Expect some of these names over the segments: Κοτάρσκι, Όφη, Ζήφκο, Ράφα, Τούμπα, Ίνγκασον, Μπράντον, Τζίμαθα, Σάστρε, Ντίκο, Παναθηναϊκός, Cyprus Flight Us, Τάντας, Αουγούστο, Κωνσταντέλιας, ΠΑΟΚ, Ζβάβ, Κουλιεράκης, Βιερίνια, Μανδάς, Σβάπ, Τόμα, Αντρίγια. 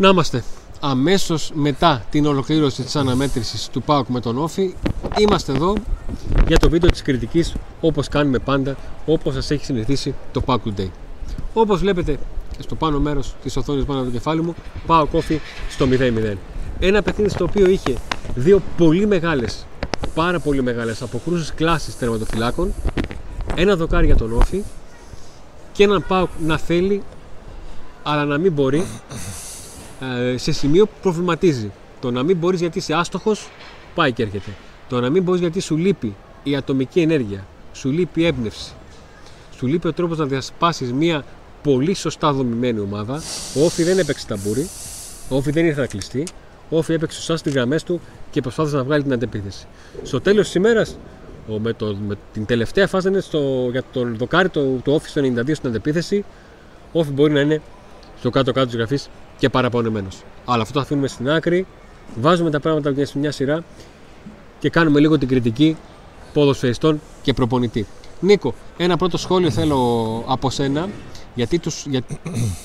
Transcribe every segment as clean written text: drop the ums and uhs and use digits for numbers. Να είμαστε αμέσως μετά την ολοκλήρωση της αναμέτρησης του ΠΑΟΚ με τον Όφη. Είμαστε εδώ για το βίντεο της κριτικής, όπως κάνουμε πάντα, όπως σας έχει συνηθίσει το ΠΑΟΚ Today. Όπως βλέπετε στο πάνω μέρος της οθόνης πάνω από το κεφάλι μου, ΠΑΟΚ Όφη στο 0-0. Ένα παιχνίδι στο οποίο είχε δύο πολύ μεγάλες, πάρα πολύ μεγάλες αποκρούσεις κλάσης τερματοφυλάκων, ένα δοκάρι για τον Όφη και έναν ΠΑΟΚ να θέλει αλλά να μην μπορεί, σε σημείο που προβληματίζει. Το να μην μπορείς γιατί είσαι άστοχος πάει και έρχεται. Το να μην μπορείς γιατί σου λείπει η ατομική ενέργεια, σου λείπει η έμπνευση, σου λείπει ο τρόπος να διασπάσεις μια πολύ σωστά δομημένη ομάδα. Ο Όφη δεν έπαιξε ταμπούρι, ο Όφη δεν ήρθε να κλειστεί, ο Όφη έπαιξε σωστά στις γραμμές του και προσπάθησε να βγάλει την αντεπίθεση. Στο τέλος της ημέρας, με την τελευταία φάση είναι για τον δοκάρι του Όφη στο 92 στην αντεπίθεση, ο Όφη μπορεί να είναι στο κάτω-κάτω της γραφής και παραπονεμένος. Αλλά αυτό το αφήνουμε στην άκρη, βάζουμε τα πράγματα σε μια σειρά και κάνουμε λίγο την κριτική ποδοσφαιριστών και προπονητή. Νίκο, ένα πρώτο σχόλιο θέλω από σένα για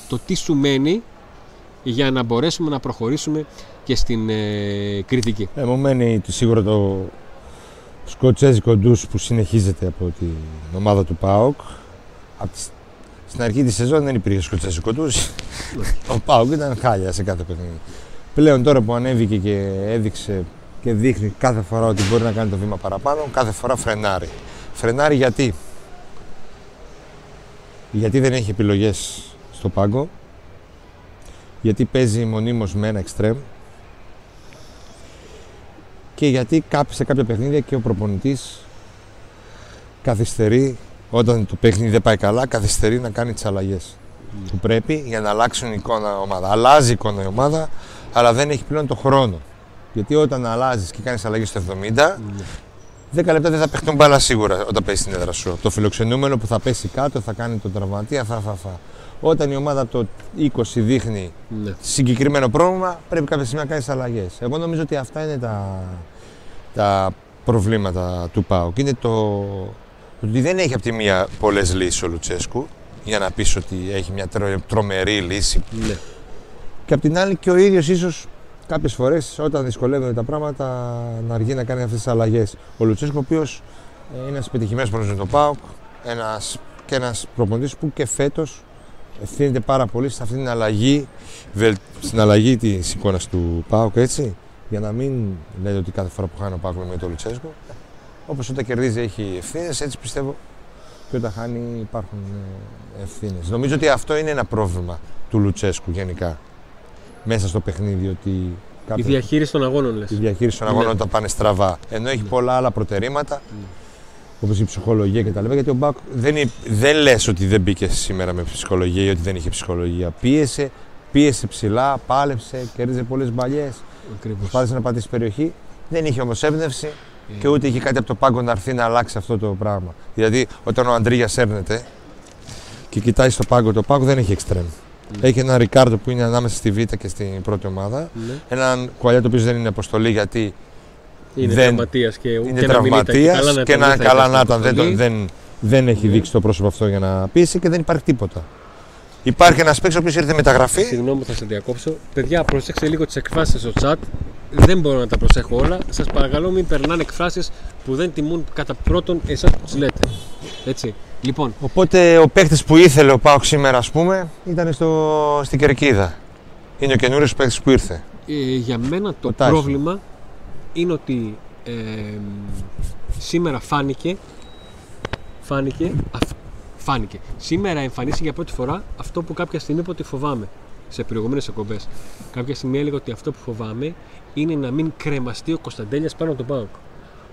το τι σου μένει για να μπορέσουμε να προχωρήσουμε και στην κριτική. Μου μένει σίγουρα το σκοτσέζικο ντους που συνεχίζεται από την ομάδα του ΠΑΟΚ. Στην αρχή τη σεζόν δεν υπήρχε σκοτσέζικο ντους. Ο ΠΑΟΚ ήταν χάλια σε κάθε παιχνίδι. Πλέον τώρα που ανέβηκε και έδειξε και δείχνει κάθε φορά ότι μπορεί να κάνει το βήμα παραπάνω, κάθε φορά φρενάρει. Φρενάρει γιατί? Γιατί δεν έχει επιλογές στο πάγκο, γιατί παίζει μονίμως με ένα εξτρέμ και γιατί σε κάποια παιχνίδια και ο προπονητής καθυστερεί, όταν το παιχνίδι δεν πάει καλά, καθυστερεί να κάνει τις αλλαγές που πρέπει για να αλλάξουν εικόνα ομάδα. Αλλάζει εικόνα η ομάδα, αλλά δεν έχει πλέον το χρόνο. Γιατί όταν αλλάζεις και κάνεις αλλαγή στο 70, 10 λεπτά δεν θα παίχνουν μπάλα σίγουρα όταν πέσει στην έδρα σου. Το φιλοξενούμενο που θα πέσει κάτω, θα κάνει τον τραυματία, θα. Όταν η ομάδα το 20 δείχνει συγκεκριμένο πρόβλημα, πρέπει κάποια στιγμή να κάνεις αλλαγές. Εγώ νομίζω ότι αυτά είναι τα προβλήματα του ΠΑΟΚ. Είναι το ότι δεν έχει από τη μία πολλές λύσεις ο Λουτσέσκου, για να πεις ότι έχει μια τρομερή λύση. Και απ' την άλλη και ο ίδιος ίσως κάποιες φορές όταν δυσκολεύονται τα πράγματα να αργεί να κάνει αυτές τις αλλαγές. Ο Λουτσέσκου, ο οποίος είναι ένας πετυχημένος προπονητής του ΠΑΟΚ και ένας προπονητής που και φέτος ευθύνεται πάρα πολύ σε αυτήν την αλλαγή, στην αλλαγή της εικόνας του ΠΑΟΚ, έτσι. Για να μην λέτε ότι κάθε φορά που χάνει ο ΠΑΟΚ με τον Λουτσέσκου, όπως όταν κερδίζει έχει ευθύνες, έτσι πιστεύω και όταν χάνει υπάρχουν ευθύνες. Νομίζω ότι αυτό είναι ένα πρόβλημα του Λουτσέσκου γενικά. Μέσα στο παιχνίδι, ότι η διαχείριση των αγώνων, λες. Η διαχείριση των αγώνων όταν πάνε στραβά. Ενώ έχει πολλά άλλα προτερήματα, όπως η ψυχολογία κτλ. Γιατί ο Μπάκ δεν λες ότι δεν μπήκε σήμερα με ψυχολογία ή ότι δεν είχε ψυχολογία. Πίεσε ψηλά, πάλεψε, κέρδιζε πολλές μπαλιές. Προσπάθησε να πατήσει περιοχή. Δεν είχε όμως έμπνευση και ούτε είχε κάτι από το πάγκο να έρθει να αλλάξει αυτό το πράγμα. Δηλαδή, όταν ο Αντρίγια σέρνεται και κοιτάει στο πάγκο, το πάγκο δεν έχει εξτρέμ. Έχει έναν Ρικάρντο που είναι ανάμεσα στη Β' και στην πρώτη ομάδα. Έναν Κουαλιά το οποίο δεν είναι αποστολή γιατί είναι τραυματίας και έναν καλά να ήταν. Δεν έχει δείξει το πρόσωπο αυτό για να πείσει και δεν υπάρχει τίποτα. Υπάρχει ένας παίκτης ο οποίος ήρθε μεταγραφή. Συγγνώμη, θα σε διακόψω. Παιδιά, προσέξτε λίγο τις εκφράσεις στο chat. Δεν μπορώ να τα προσέχω όλα. Σας παρακαλώ, μην περνάνε εκφράσεις που δεν τιμούν κατά πρώτον εσάς που τις λέτε. Έτσι. Λοιπόν. Οπότε ο παίκτης που ήθελε ο ΠΑΟΚ σήμερα, ας πούμε, ήταν στην Κερκίδα. Είναι ο καινούριος παίκτης που ήρθε. Για μένα το πρόβλημα είναι ότι σήμερα φάνηκε. Σήμερα εμφανίστηκε για πρώτη φορά αυτό που κάποια στιγμή είπα ότι φοβάμαι σε προηγούμενες εκπομπές. Κάποια στιγμή έλεγα ότι αυτό που φοβάμαι είναι να μην κρεμαστεί ο Κωνσταντέλιας πάνω από τον ΠΑΟΚ.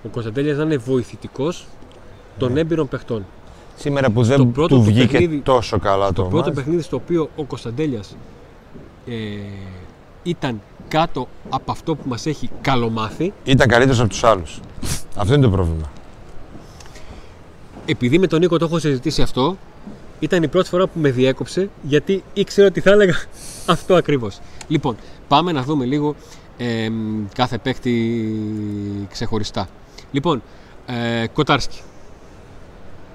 Ο Κωνσταντέλιας να είναι βοηθητικός των έμπειρων παιχτών. Σήμερα που δεν του βγήκε τόσο καλά το πρώτο παιχνίδι στο οποίο ο Κωνσταντέλιας ήταν κάτω από αυτό που μας έχει καλομάθει. Ήταν καλύτερος από τους άλλους. Αυτό είναι το πρόβλημα. Επειδή με τον Νίκο το έχω συζητήσει αυτό, ήταν η πρώτη φορά που με διέκοψε γιατί ήξερα ότι θα έλεγα αυτό ακριβώς. Λοιπόν, πάμε να δούμε λίγο κάθε παίκτη ξεχωριστά. Λοιπόν, Κοτάρσκι.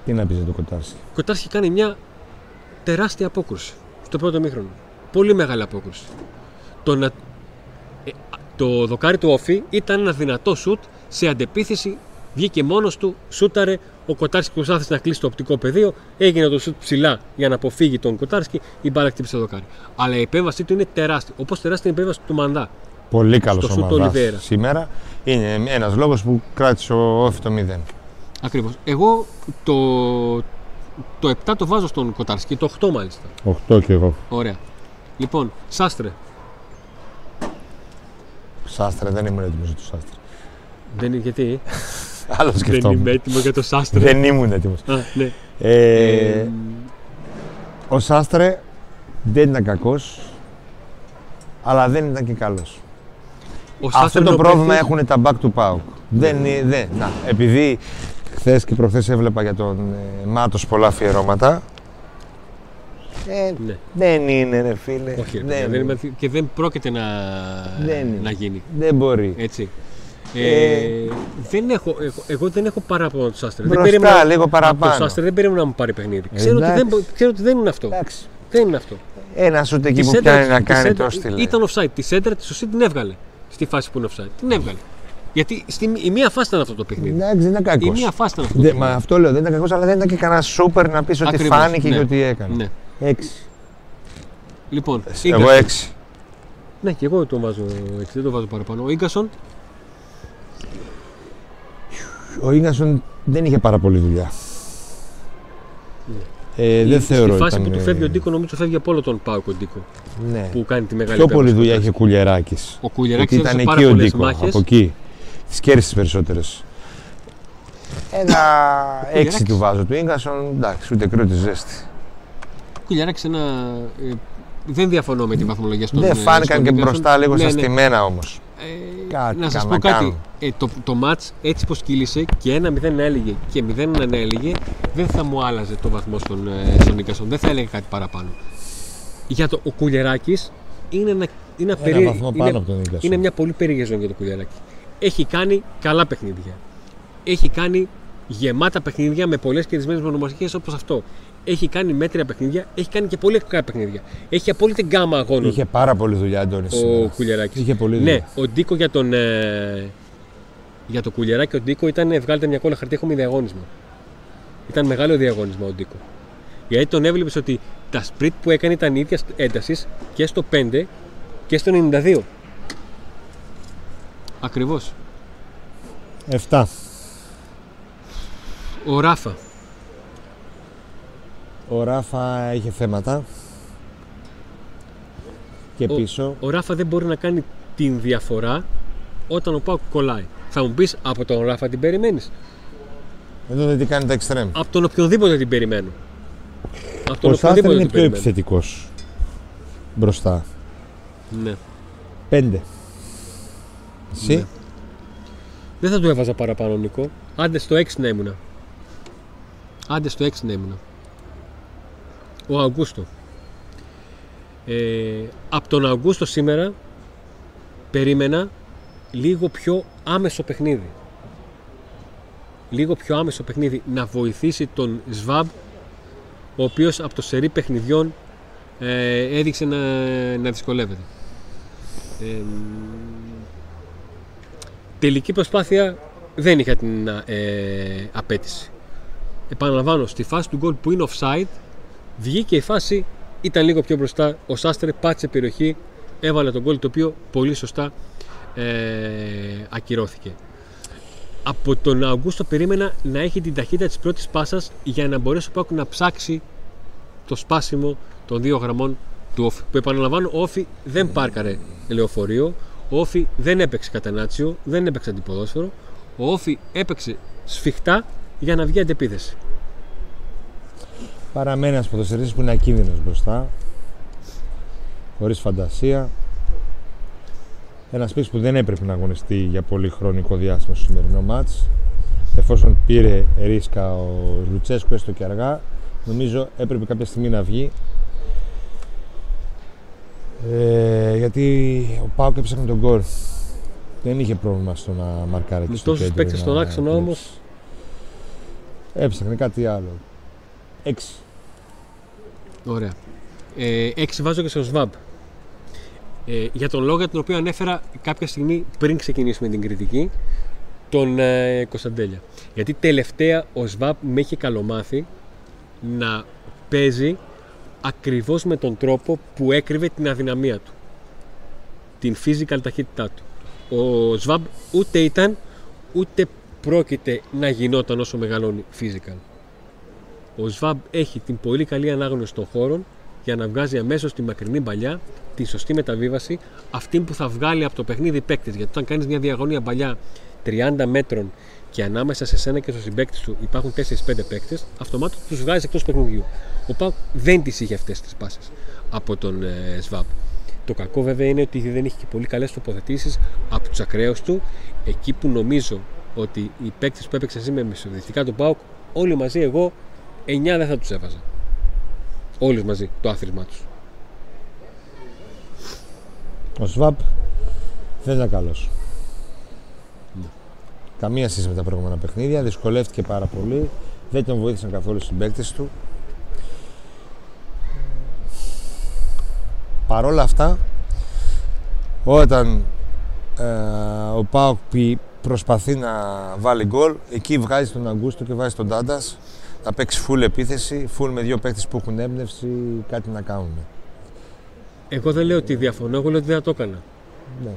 Τι να πεις για το Κοτάρσκι? Κοτάρσκι κάνει μια τεράστια απόκρουση στο πρώτο μήχρονο. Πολύ μεγάλη απόκρουση. Το δοκάρι του Όφη ήταν ένα δυνατό σουτ σε αντεπίθεση. Βγήκε μόνος του, σούταρε. Ο Κοτάρσκι προσπάθησε να κλείσει το οπτικό πεδίο. Έγινε το σουτ ψηλά για να αποφύγει τον Κοτάρσκι. Η μπάλα χτύπησε το δοκάρι. Αλλά η επέμβασή του είναι τεράστια. Όπως τεράστια η επέμβαση του Μανδά. Πολύ καλός ο Μανδάς σήμερα. Είναι ένας λόγος που κράτησε ο Όφη το 0. Ακριβώς. Εγώ το 7 το βάζω στον Κοτάρσκι, το 8 μάλιστα. 8 κι εγώ. Ωραία. Λοιπόν, Σάστρε. Σάστρε, δεν ήμουν έτοιμος για το Σάστρε. Δεν είναι γιατί. Άλλο σκεφτόμουν. Δεν είμαι έτοιμο για το Σάστρε. Δεν ήμουν έτοιμος. Ναι. Ο Σάστρε δεν ήταν κακός, αλλά δεν ήταν και καλός. Αυτό το πρόβλημα έχουν τα back του ΠΑΟΚ. Επειδή χθες και προχθές έβλεπα για τον Μάτος πολλά αφιερώματα. Δεν είναι, ρε φίλε. Όχι, δεν είναι. Και δεν πρόκειται να γίνει. Δεν μπορεί. Έτσι. Εγώ δεν έχω παράπονο του Σάστρε. Μπροστά, λίγο παραπάνω. Το Σάστρε δεν περίμενα να μου πάρει παιχνίδι. Ξέρω ότι δεν είναι αυτό. Δεν είναι αυτό. Ένα ούτε εκεί που πιάνει να κάνει το στυλ. Ήταν offside. Τη σέντρα τη σωστή την έβγαλε. Στη φάση που είναι offside. Την έβγαλε. Γιατί η μία φάση ήταν αυτό το παιχνίδι. Εντάξει, δεν ήταν κακό. Η μία φάση ήταν αυτό. Μα αυτό λέω, δεν ήταν κακό, αλλά δεν ήταν και κανένα σούπερ να πει ότι φάνηκε και ότι έκανε. 6. Λοιπόν, εγώ 6. Ναι, και εγώ το βάζω 6, δεν το βάζω παραπάνω. Ο Ίνγκασον. Ο Ίνγκασον δεν είχε πάρα πολύ δουλειά. Δεν θεωρώ. Στη φάση που του φεύγει ο Ντίκο, νομίζω φεύγει από όλο τον ΠΑΟΚ ο Ντίκο. Ναι. Που κάνει τη μεγάλη δουλειά. Πιο πολύ δουλειά είχε ο Κουλιεράκης. Ο Κουλιεράκης ήταν εκεί ο Ντίκο. Από εκεί. Τις κέρδισε τις περισσότερες. Ένα 6 του βάζω του Ίνγκασον. Εντάξει, ούτε κρύο τη ζέστη. Κουλιεράκης ένα. Δεν διαφωνώ με τη βαθμολογία στον Ίνγκασον. Δεν φάνηκαν και μπροστά λίγο στα στημένα όμως. Να σας πω κάτι. Το μάτς έτσι πως κύλησε και 1-0 να έλεγε και 0-1 να έλεγε, δεν θα μου άλλαζε το βαθμό στον Ίνγκασον. Δεν θα έλεγε κάτι παραπάνω. Για ο Κουλιεράκης είναι μια πολύ περίεργη ζώνη για τον Κουλιεράκη. Έχει κάνει καλά παιχνίδια. Έχει κάνει γεμάτα παιχνίδια με πολλές κερδισμένες μονομαχίες όπως αυτό. Έχει κάνει μέτρια παιχνίδια, έχει κάνει και πολύ εκπληκτικά παιχνίδια. Έχει απόλυτη γκάμα αγώνων. Είχε πάρα πολύ δουλειά, Αντώνη. Ο Κουλιεράκης. Είχε πολύ δουλειά. Ναι, ο Ντίκο για το Κουλιεράκη, ο Ντίκο ήταν. Βγάλετε μια κόλλα χαρτί, έχουμε διαγώνισμα. Ήταν μεγάλο διαγώνισμα ο Ντίκο. Γιατί τον έβλεπες ότι τα σπριτ που έκανε ήταν ίδια ένταση και στο 5 και στο 92. Ακριβώς. 7. Ο Ράφα. Ο Ράφα είχε θέματα και πίσω. Ο Ράφα δεν μπορεί να κάνει την διαφορά όταν ο ΠΑΟΚ κολλάει. Θα μου πεις, από τον Ράφα την περιμένεις? Εδώ δεν την κάνει τα extreme. Από τον οποιονδήποτε την περιμένω. Ο Σάστρε είναι πιο επιθετικός μπροστά. Ναι. 5. Εσύ. Ναι. Δεν θα του έβαζα παραπάνω, Νικό. Άντε στο 6 να ήμουνα. Άντε στο 6 να ήμουνα. Ο Αουγούστο. Από τον Αουγούστο σήμερα περίμενα λίγο πιο άμεσο παιχνίδι. Λίγο πιο άμεσο παιχνίδι να βοηθήσει τον Ζβάβ, ο οποίος από το σερί παιχνιδιών έδειξε να δυσκολεύεται. Τελική προσπάθεια δεν είχα την απέτηση. Επαναλαμβάνω, στη φάση του γκολ που είναι offside, βγήκε η φάση, ήταν λίγο πιο μπροστά. Ο Σάστρε πάτησε περιοχή, έβαλε τον γκολ, το οποίο πολύ σωστά ακυρώθηκε. Από τον Αουγούστο περίμενα να έχει την ταχύτητα της πρώτης πάσας για να μπορέσει ο ΠΑΟΚ να ψάξει το σπάσιμο των δύο γραμμών του Όφη. Που επαναλαμβάνω, ο Όφη δεν πάρκαρε λεωφορείο, ο Όφη δεν έπαιξε κατανάτσιο, δεν έπαιξε αντιποδόσφαιρο. Ο Όφη έπαιξε σφιχτά για να βγει αντεπίθεση. Παραμένει ένας ποδοσφαιριστής που είναι ακίνδυνος μπροστά, χωρίς φαντασία. Ένας παίκτης που δεν έπρεπε να αγωνιστεί για πολύ χρονικό διάστημα στο σημερινό μάτς. Εφόσον πήρε ρίσκα ο Λουτσέσκου, έστω και αργά, νομίζω έπρεπε κάποια στιγμή να βγει. Γιατί ο ΠΑΟΚ έψαχνε τον γκολ. Δεν είχε πρόβλημα στο να μαρκάρει και στο κέντρο. Με τόσους παίκτες στον άξονα όμως. Έψαχνε κάτι άλλο. 6. Ωραία. 6 βάζω και στο Σβάπ. για τον λόγο τον οποίο ανέφερα κάποια στιγμή πριν ξεκινήσουμε την κριτική, τον Κωνσταντέλια. Γιατί τελευταία ο Σβάπ με έχει καλομάθει να παίζει ακριβώς με τον τρόπο που έκρυβε την αδυναμία του, την physical ταχύτητά του. Ο Σβάμπ ούτε ήταν, ούτε πρόκειται να γινόταν όσο μεγαλώνει physical. Ο Σβάμπ έχει την πολύ καλή ανάγνωση των χώρων για να βγάζει αμέσως τη μακρινή παλιά, τη σωστή μεταβίβαση, αυτή που θα βγάλει από το παιχνίδι παίκτης. Γιατί όταν κάνεις μια διαγωνία παλιά 30 μέτρων και ανάμεσα σε σένα και στο συμπαίκτη σου υπάρχουν 4-5 παίκτες, αυτομάτως τους βγάζει εκτός παιχνιδιού. Ο ΠΑΟΚ δεν τις είχε αυτές τις πάσες από τον Σβάμπ. Το κακό βέβαια είναι ότι δεν είχε και πολύ καλές τοποθετήσεις από τους ακραίους του, εκεί που νομίζω ότι οι παίκτες που έπαιξαν σήμερα με μεσοδυτικά τον ΠΑΟΚ, όλοι μαζί εγώ 9 δεν θα τους έβαζα. Όλοι μαζί το άθροισμά τους. Ο Σβάπ δεν ήταν καλός. Ναι. Καμία σχέση με τα προηγούμενα παιχνίδια, δυσκολεύτηκε πάρα πολύ, δεν τον βοήθησαν καθόλου οι συμπαίκτες του. Παρ' όλα αυτά, όταν ο ΠΑΟΚ προσπαθεί να βάλει γκολ, εκεί βγάζει τον Αουγούστο και βάζει τον Τάντας να παίξει full επίθεση, full με δύο παίκτες που έχουν έμπνευση, κάτι να κάνουν. Εγώ δεν λέω ότι διαφωνώ, εγώ λέω ότι δεν θα το έκανα. Ναι.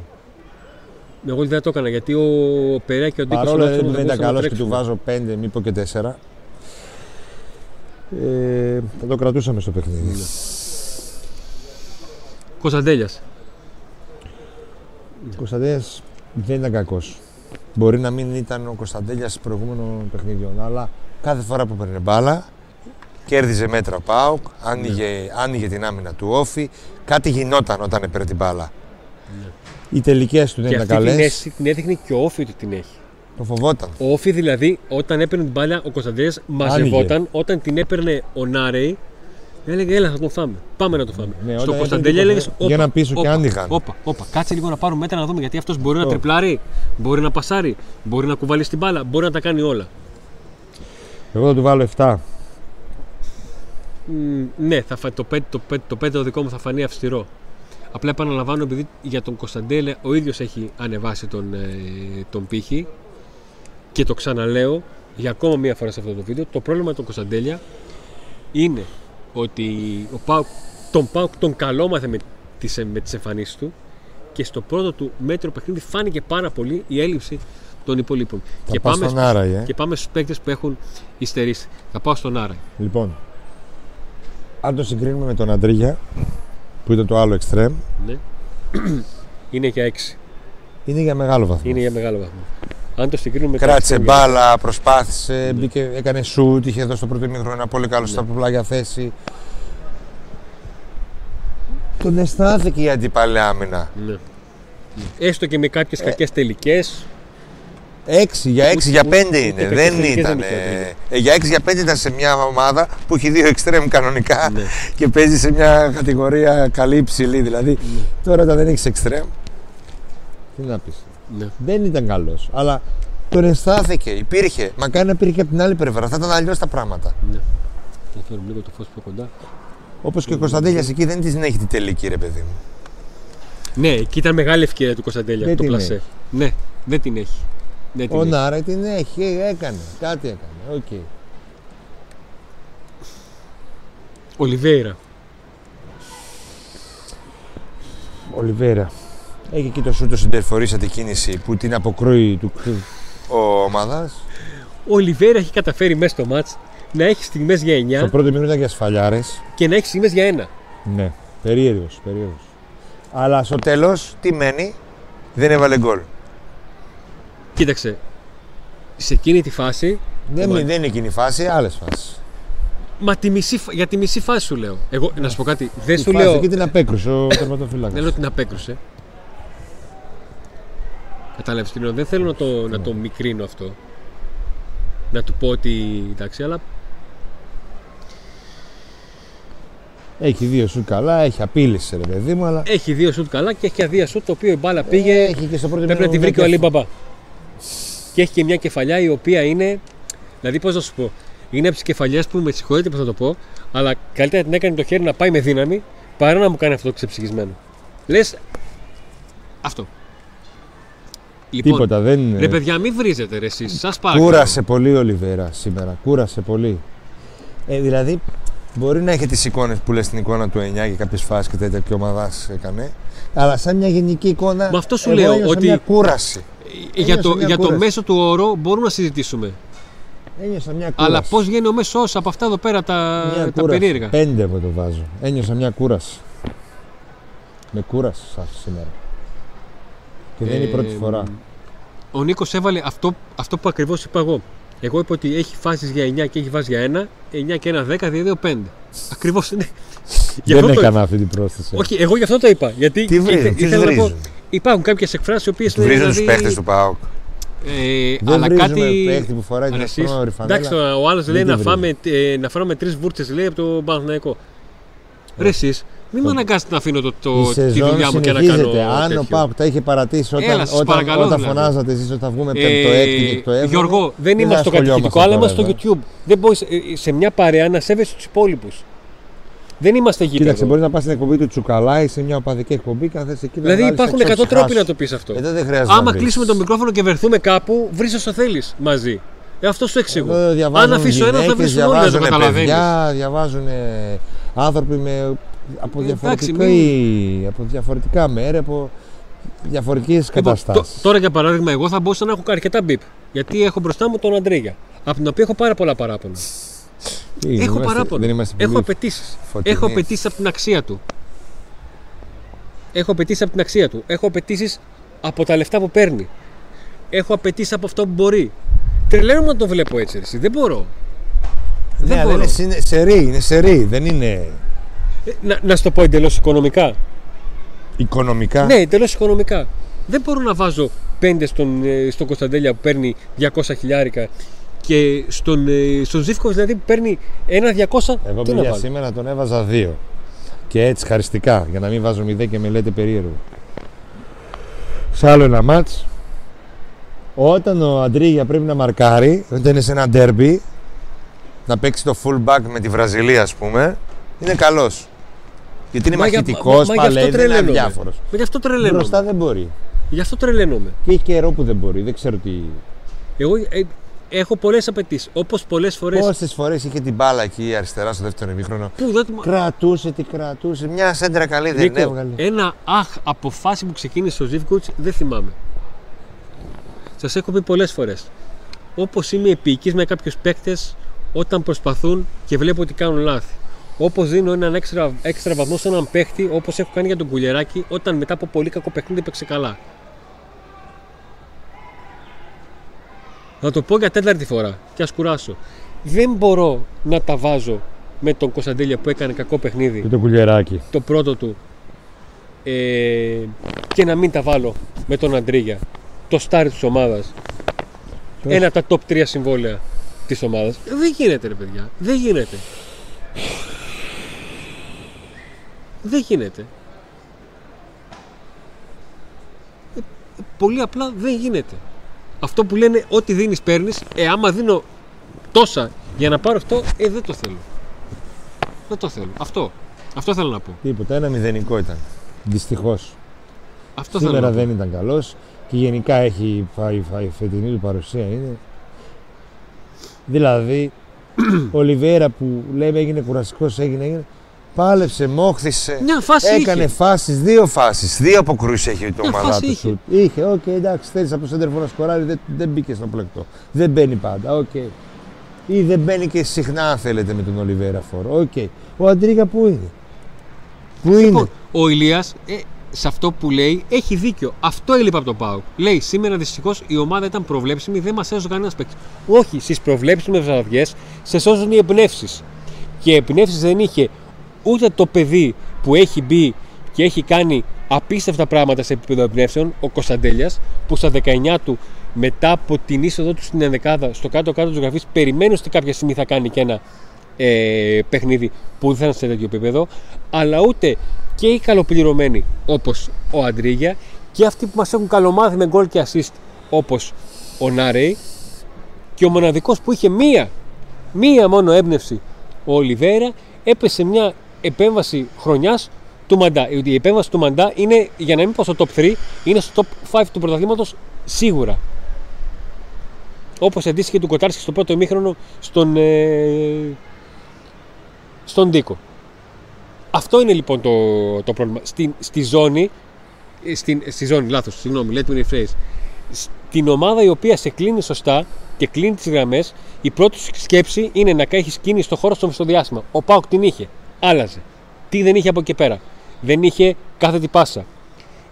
Εγώ δεν θα το έκανα, γιατί ο Περέα και ο Ντίκο... Παρόλο που δεν ήταν καλός και του βάζω 5, μήπως και 4, θα το κρατούσαμε στο παιχνίδι. Κωνσταντέλιας. Ο Κωνσταντέλιας δεν ήταν κακός. Μπορεί να μην ήταν ο Κωνσταντέλιας προηγούμενων παιχνιδιών, αλλά κάθε φορά που παίρνει μπάλα, κέρδιζε μέτρα ο ΠΑΟΚ, άνοιγε την άμυνα του Όφη, κάτι γινόταν όταν έπαιρνε την μπάλα. Οι τελικές του δεν ήταν καλές. Και αυτή την έδειχνε και ο Όφη ότι την έχει. Το φοβόταν. Ο Όφη δηλαδή, όταν έπαιρνε την μπάλα, ο Κωνσταντέλιας μαζευόταν, άνοιγε. Όταν την έπαιρνε ο Ναρέι, έλεγε έλα θα τον φάμε, πάμε να τον φάμε. Ναι, στο Κωνσταντέλια έλεγες όπα, κάτσε λίγο να πάρουμε μέτρα να δούμε, γιατί αυτός μπορεί να τριπλάρει, μπορεί να πασάρει, μπορεί να κουβαλεί την μπάλα, μπορεί να τα κάνει όλα. Εγώ θα του βάλω 7. Ναι, το 5 το δικό μου θα φανεί αυστηρό. Απλά επαναλαμβάνω, επειδή για τον Κωνσταντέλια ο ίδιος έχει ανεβάσει τον πύχη και το ξαναλέω για ακόμα μία φορά σε αυτό το βίντεο, το πρόβλημα με τον Κωνσταντέλια είναι ότι τον ΠΑΟΚ τον καλόμαθε με τις εμφανίσεις του και στο πρώτο του μέτρο παιχνίδι φάνηκε πάρα πολύ η έλλειψη των υπολείπων. Και πάμε, και πάμε στους παίκτες που έχουν υστερήσει. Θα πάω στον Άρα. Λοιπόν, αν το συγκρίνουμε με τον Αντρίγια που ήταν το άλλο εξτρέμ, ναι. Είναι για 6. Είναι για μεγάλο βαθμό. Αν το συγκρίνουμε. Κράτησε μπάλα, προσπάθησε, ναι. Μπήκε, έκανε σουτ, είχε εδώ στο πρώτο ημίχρονο ένα πολύ καλό στα πλάγια θέση. Τον αισθάνθηκε η αντίπαλη άμυνα. Ναι. Έστω και με κάποιες κακές τελικές. 6 για 6 για 5 είναι, δεν ήταν. Για 6 για 5 ήταν σε μια ομάδα που έχει δύο εξτρέμ κανονικά, ναι. Και παίζει σε μια κατηγορία καλή ψηλή. Δηλαδή, ναι. Τώρα όταν δεν έχει εξτρέμ, τι να πει. Ναι. Δεν ήταν καλός, αλλά τον αισθάνθηκε, υπήρχε. Μακάρι να πήρε και από την άλλη πλευρά, θα ήταν αλλιώς τα πράγματα. Ναι. Θα φέρουμε λίγο το φως πιο κοντά. Όπως και ο Κωνσταντέλιας εκεί δεν την έχει την τελική, ρε παιδί μου. Ναι, εκεί ήταν μεγάλη ευκαιρία του Κωνσταντέλια από το πλασέ. Έχει. Ναι, δεν την έχει. Ο Νάρα την έχει, έκανε, κάτι έκανε. Οκ. Ολιβέιρα. Ολιβέιρα. Έχει εκεί το σούτο συντερφορήσατε κίνηση που την αποκρούει του ο Μανδάς. Ο Ολιβέιρα έχει καταφέρει μέσα στο μάτς να έχει στιγμές για 9. Στο πρώτο μήνυμα ήταν για σφαλιάρες. Και να έχει στιγμές για 1. Ναι, περίεργος. Αλλά στο τέλος τι μένει, δεν έβαλε γκολ. Κοίταξε, σε εκείνη τη φάση... Δεν είναι εκείνη η φάση, άλλες φάσεις. Μα για τη μισή φάση σου λέω. Εγώ, να σου πω κάτι, δεν σου λέω... Εκεί την απέκρουσε ο τερματοφύλακας. Δεν λέω την απέκρουσε. Κατάλαβες, δεν θέλω να το μικρύνω αυτό. Να του πω ότι... εντάξει, αλλά... Έχει δύο σουτ καλά, έχει απείλησε ρε παιδί μου, αλλά... Έχει δύο σουτ καλά και έχει αδεία σουτ, το οποίο η μπάλα πήγε... Πρέπει να τη βρει και ο Αλή Μπαμπά. Και έχει και μια κεφαλιά η οποία είναι, δηλαδή πώς να σου πω, είναι από τις κεφαλιές που με συγχωρείτε που θα το πω, αλλά καλύτερα την έκανε το χέρι να πάει με δύναμη παρά να μου κάνει αυτό το ξεψυχισμένο. Λες αυτό. Λοιπόν, τίποτα δεν. Ρε παιδιά, μην βρίζετε ρε εσείς, σας παρακαλώ. Κούρασε πολύ ο Ολιβέιρα σήμερα, κούρασε πολύ. Δηλαδή, μπορεί να έχει τις εικόνες που λες, την εικόνα του 9 και κάποιες φάσεις και τέτοια και ο Μανδάς έκανε. Αλλά σαν μια γενική εικόνα, μα αυτό σου λέω, ότι μια κούραση. Για το μέσο του όρο μπορούμε να συζητήσουμε. Ένιωσα μια κούραση. Αλλά πώς βγαίνει ο μέσος από αυτά εδώ πέρα τα περίεργα. 5 εγώ το βάζω. Ένιωσα μια κούραση. Με κούρασε σήμερα. Και δεν είναι η πρώτη φορά. Ο Νίκος έβαλε αυτό που ακριβώς είπα εγώ. Εγώ είπα ότι έχει φάσεις για 9 και έχει βάσει για 1. 9 και 1, 10, 2, 5. Ακριβώς είναι. Δεν έκανα αυτή την πρόσθεση. Όχι, εγώ γι' αυτό το είπα. Γιατί τι βρίζουν, υπάρχουν κάποιες εκφράσεις οι οποίες βρίζουν δηλαδή τους παίχτες του ΠΑΟΚ. Αλλά κάτι. Παίχτη που φοράει την φανέλα. Εντάξει, ο άλλος λέει να φάμε 3 βούρτσες από τον Παναθηναϊκό. Ρε εσείς, μην με αναγκάσετε να αφήνω τη δουλειά μου και να κάνω. Αν ο ΠΑΟΚ τα είχε παρατήσει όταν φωνάζατε εσείς ότι θα βγούμε 5ο, 6ο, 7ο. Γιώργο, δεν είμαστε στο κατοικητικό, αλλά είμαστε στο YouTube. Δεν μπορεί σε μια παρέα να σέβεσαι τους υπόλοιπους. Δεν είμαστε γύρω. Κοίταξε, μπορεί να πα στην εκπομπή του Τσουκαλάη σε μια οπαδική εκπομπή και να θε εκεί. Δηλαδή υπάρχουν 100 τρόποι να το πει αυτό. Δεν χρειάζεται. Άμα κλείσουμε το μικρόφωνο και βρεθούμε κάπου, βρει όσο θέλει μαζί. Αυτό σου εξηγώ. Αν αφήσω ένα, θα βρει μόνο να καταλαβαίνει. Διαβάζουν άνθρωποι από διαφορετικά μέρη, από διαφορετικές καταστάσεις. Τώρα για παράδειγμα, εγώ θα μπορούσα να έχω αρκετά μπιπ. Γιατί έχω μπροστά μου τον Αντρίγια, από την οποία έχω πάρα πολλά παράπονα. Έχω παράπονα. Έχω απαιτήσεις. Έχω απαιτήσεις από την αξία του. Έχω απαιτήσεις από τα λεφτά που παίρνει. Έχω απαιτήσεις από αυτό που μπορεί. Τρελαίνομαι να το βλέπω έτσι. Δεν μπορώ. Ναι, αλλά είναι σερί. Δεν είναι. Να σου το πω εντελώς οικονομικά. Οικονομικά. Ναι, εντελώς οικονομικά. Δεν μπορώ να βάζω 5 στον Κωνσταντέλια που παίρνει 200 χιλιάρικα. Και στον Ζήφκο δηλαδή που παίρνει ένα 200. Εγώ πήγα σήμερα, τον έβαζα 2. Και έτσι χαριστικά, για να μην βάζω 0 και με λέτε περίεργο. Σε άλλο ένα μάτς, όταν ο Αντρίγια πρέπει να μαρκάρει, όταν είναι σε ένα ντέρμπι, να παίξει το full back με τη Βραζιλία, ας πούμε, είναι καλός. Γιατί είναι μαχητικός, παλεύει, είναι αδιάφορος. Μα γι' αυτό τρελαίνομαι. Μπροστά δεν μπορεί. Γι' αυτό τρελαίνομαι. Και έχει καιρό που δεν μπορεί, δεν ξέρω τι. Εγώ έχω πολλές απαιτήσεις. Όπως πολλές φορές. Πόσες φορές είχε την μπάλα εκεί αριστερά στο δεύτερο ημίχρονο. Κρατούσε, τη κρατούσε. Μια σέντρα καλή δεν Νίκο, έβγαλε. Ένα αχ από φάση που ξεκίνησε ο Ζήφκοτς δεν θυμάμαι. Σας έχω πει πολλές φορές. Όπως είμαι επίκης με κάποιους παίκτες όταν προσπαθούν και βλέπω ότι κάνουν λάθη. Όπως δίνω έναν έξτρα βαθμό σε έναν παίκτη, όπως έχω κάνει για τον Κουλιεράκη, όταν μετά από πολύ κακό παιχνίδι έπαιξε καλά. Να το πω για τέταρτη φορά και ας κουράσω. Δεν μπορώ να τα βάζω με τον Κωνσταντέλια που έκανε κακό παιχνίδι. Και τον Κουλιεράκη. Το πρώτο του. Και να μην τα βάλω με τον Αντρίγια. Το στάρι της ομάδας. Ένα από τα top 3 συμβόλαια της ομάδας. Δεν γίνεται ρε παιδιά. Δεν γίνεται. Δεν γίνεται. Πολύ απλά δεν γίνεται. Αυτό που λένε ό,τι δίνεις παίρνεις, άμα δίνω τόσα για να πάρω αυτό, δεν το θέλω. Δεν το θέλω. Αυτό θέλω να πω. Τίποτα, ένα μηδενικό ήταν. Δυστυχώς. Αυτό σήμερα θέλω να πω. Δεν ήταν καλός και γενικά έχει η φετινή του παρουσία. Είναι. Δηλαδή, ο Ολιβέιρα που λέμε έγινε κουραστικός, έγινε. Πάλεψε, μόχθησε, έκανε φάσεις, 2 φάσεις. 2 αποκρούσεις έχει το ομαδά του σουτ. Είχε, οκ, εντάξει, θέλεις από σέντερφο να σκοράρει, δεν μπήκε στο πλεκτό. Δεν μπαίνει πάντα, οκ. Ή δεν μπαίνει και συχνά, αν θέλετε, με τον Ολιβέιρα φόρο. Οκ. Ο Αντρίγα πού είναι. Λοιπόν, ο Ηλίας σε αυτό που λέει έχει δίκιο. Αυτό έλειπε από τον ΠΑΟΚ. Λέει σήμερα δυστυχώς η ομάδα ήταν προβλέψιμη, δεν μας έζωσε κανένας παίκτης. Όχι, στις προβλέψιμες βραδιές σε σώζουν οι εμπνεύσεις. Και εμπνεύσεις δεν είχε. Ούτε το παιδί που έχει μπει και έχει κάνει απίστευτα πράγματα σε επίπεδο εμπνεύσεων, ο Κωνσταντέλιας, που στα 19 του, μετά από την είσοδο του στην 11η, στο κάτω-κάτω της γραφής, περιμένει ότι κάποια στιγμή θα κάνει και ένα παιχνίδι που δεν θα είναι σε τέτοιο επίπεδο, αλλά ούτε και οι καλοπληρωμένοι όπως ο Αντρίγια και αυτοί που μας έχουν καλομάθει με γκολ και assist όπως ο Ναρέι, και ο μοναδικός που είχε μία μόνο έμπνευση, ο Ολιβέιρα, έπεσε μια επέμβαση χρονιάς του Μανδά. Η επέμβαση του Μανδά είναι, για να μην πω στο top 3, είναι στο top 5 του πρωταθλήματος σίγουρα. Όπως αντίστοιχε του Κοτάρσκι στο πρώτο ημίχρονο στον Ντίκο. Αυτό είναι λοιπόν το πρόβλημα. Στην ομάδα η οποία σε κλείνει σωστά και κλείνει τις γραμμές, η πρώτη σκέψη είναι να έχεις κίνηση στο χώρο στο μεσοδιάστημα. Ο ΠΑΟΚ την είχε. Άλλαζε. Τι δεν είχε από εκεί πέρα? Δεν είχε κάθετη πάσα.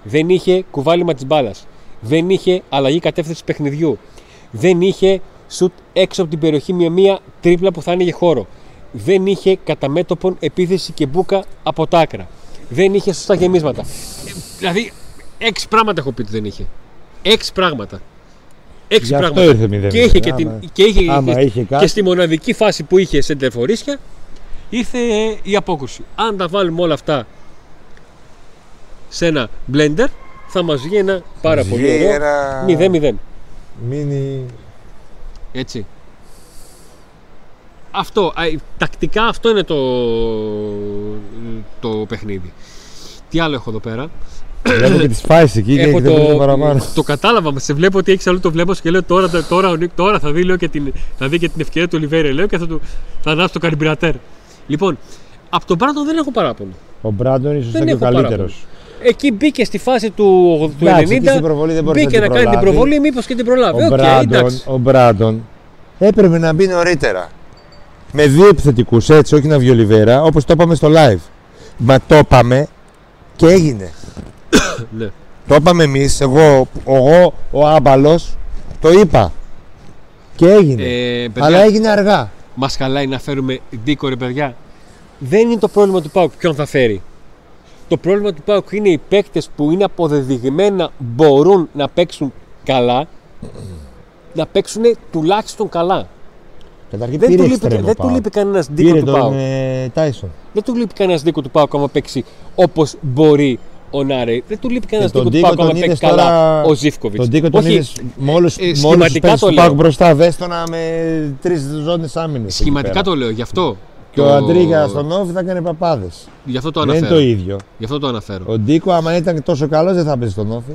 Δεν είχε κουβάλιμα της μπάλας. Δεν είχε αλλαγή κατεύθυνση παιχνιδιού. Δεν είχε σουτ έξω από την περιοχή με μία τρίπλα που θα άνοιγε χώρο. Δεν είχε κατά μέτωπον επίθεση και μπουκα από τα άκρα. Δεν είχε σωστά γεμίσματα. Δηλαδή, 6 πράγματα έχω πει ότι δεν είχε. 6 πράγματα. 6 πράγματα. Και είχε και, και στη μοναδική φάση που είχε σε τεφορίσια ήρθε η απόκριση. Αν τα βάλουμε όλα αυτά σε ένα blender, θα μας βγει ένα πάρα πολύ ωραίο 0-0. Μίνι. Έτσι. Αυτό, τακτικά αυτό είναι το παιχνίδι. Τι άλλο έχω εδώ πέρα? Βλέπω και τις φάσεις εκεί και έχετε βρει παραπάνω. Το κατάλαβα, σε βλέπω ότι έχεις αλλού το βλέπω και λέω τώρα θα δει, λέω, και την ευκαιρία του Ολιβέιρα, λέω, και θα ανάψει το καρμπυρατέρ. Λοιπόν, από τον Μπράντον δεν έχω παράπονο. Ο Μπράντον ίσως ήταν και ο καλύτερος. Εκεί μπήκε στη φάση του 90, μπήκε να κάνει την προβολή, μήπως και την προλάβει. Ο Μπράντον έπρεπε να μπει νωρίτερα. Με 2 επιθετικούς, έτσι, όχι να βγει ο Ολιβέιρα, όπως το είπαμε στο live. Μα το είπαμε και έγινε. Το είπαμε εμείς, εγώ, ο Άμπαλος, το είπα. Και έγινε. Παιδιά, αλλά έγινε αργά. Μας χαλάει να φέρουμε Ντίκο, ρε παιδιά. Δεν είναι το πρόβλημα του ΠΑΟΚ ποιον θα φέρει. Το πρόβλημα του ΠΑΟΚ είναι οι παίκτες που είναι αποδεδειγμένα, μπορούν να παίξουν καλά, να παίξουν τουλάχιστον καλά. Δεν του λείπει κανένας Ντίκο του ΠΑΟΚ. Δεν του λείπει κανένας Ντίκο του ΠΑΟΚ άμα παίξει όπως μπορεί ο Ναρέι. Δεν του λείπει κανένας Ντίκο του ΠΑΟΚ άμα παίξει καλά ο Ζήφκοβιτς. Τον Ντίκο τον είδες με όλους τους παίκτες του ΠΑΟΚ μπροστά, Βέστονα με 3 ζώνες άμυνες. Σχηματικά το λέω, γι' αυτό. Και ο Αντρίγια στον Όφη θα έκανε παπάδες. Γι' αυτό το αναφέρω. Δεν είναι το ίδιο. Γι' αυτό το αναφέρω. Ο Ντίκο, άμα ήταν τόσο καλός, δεν θα παίζει στον Όφη.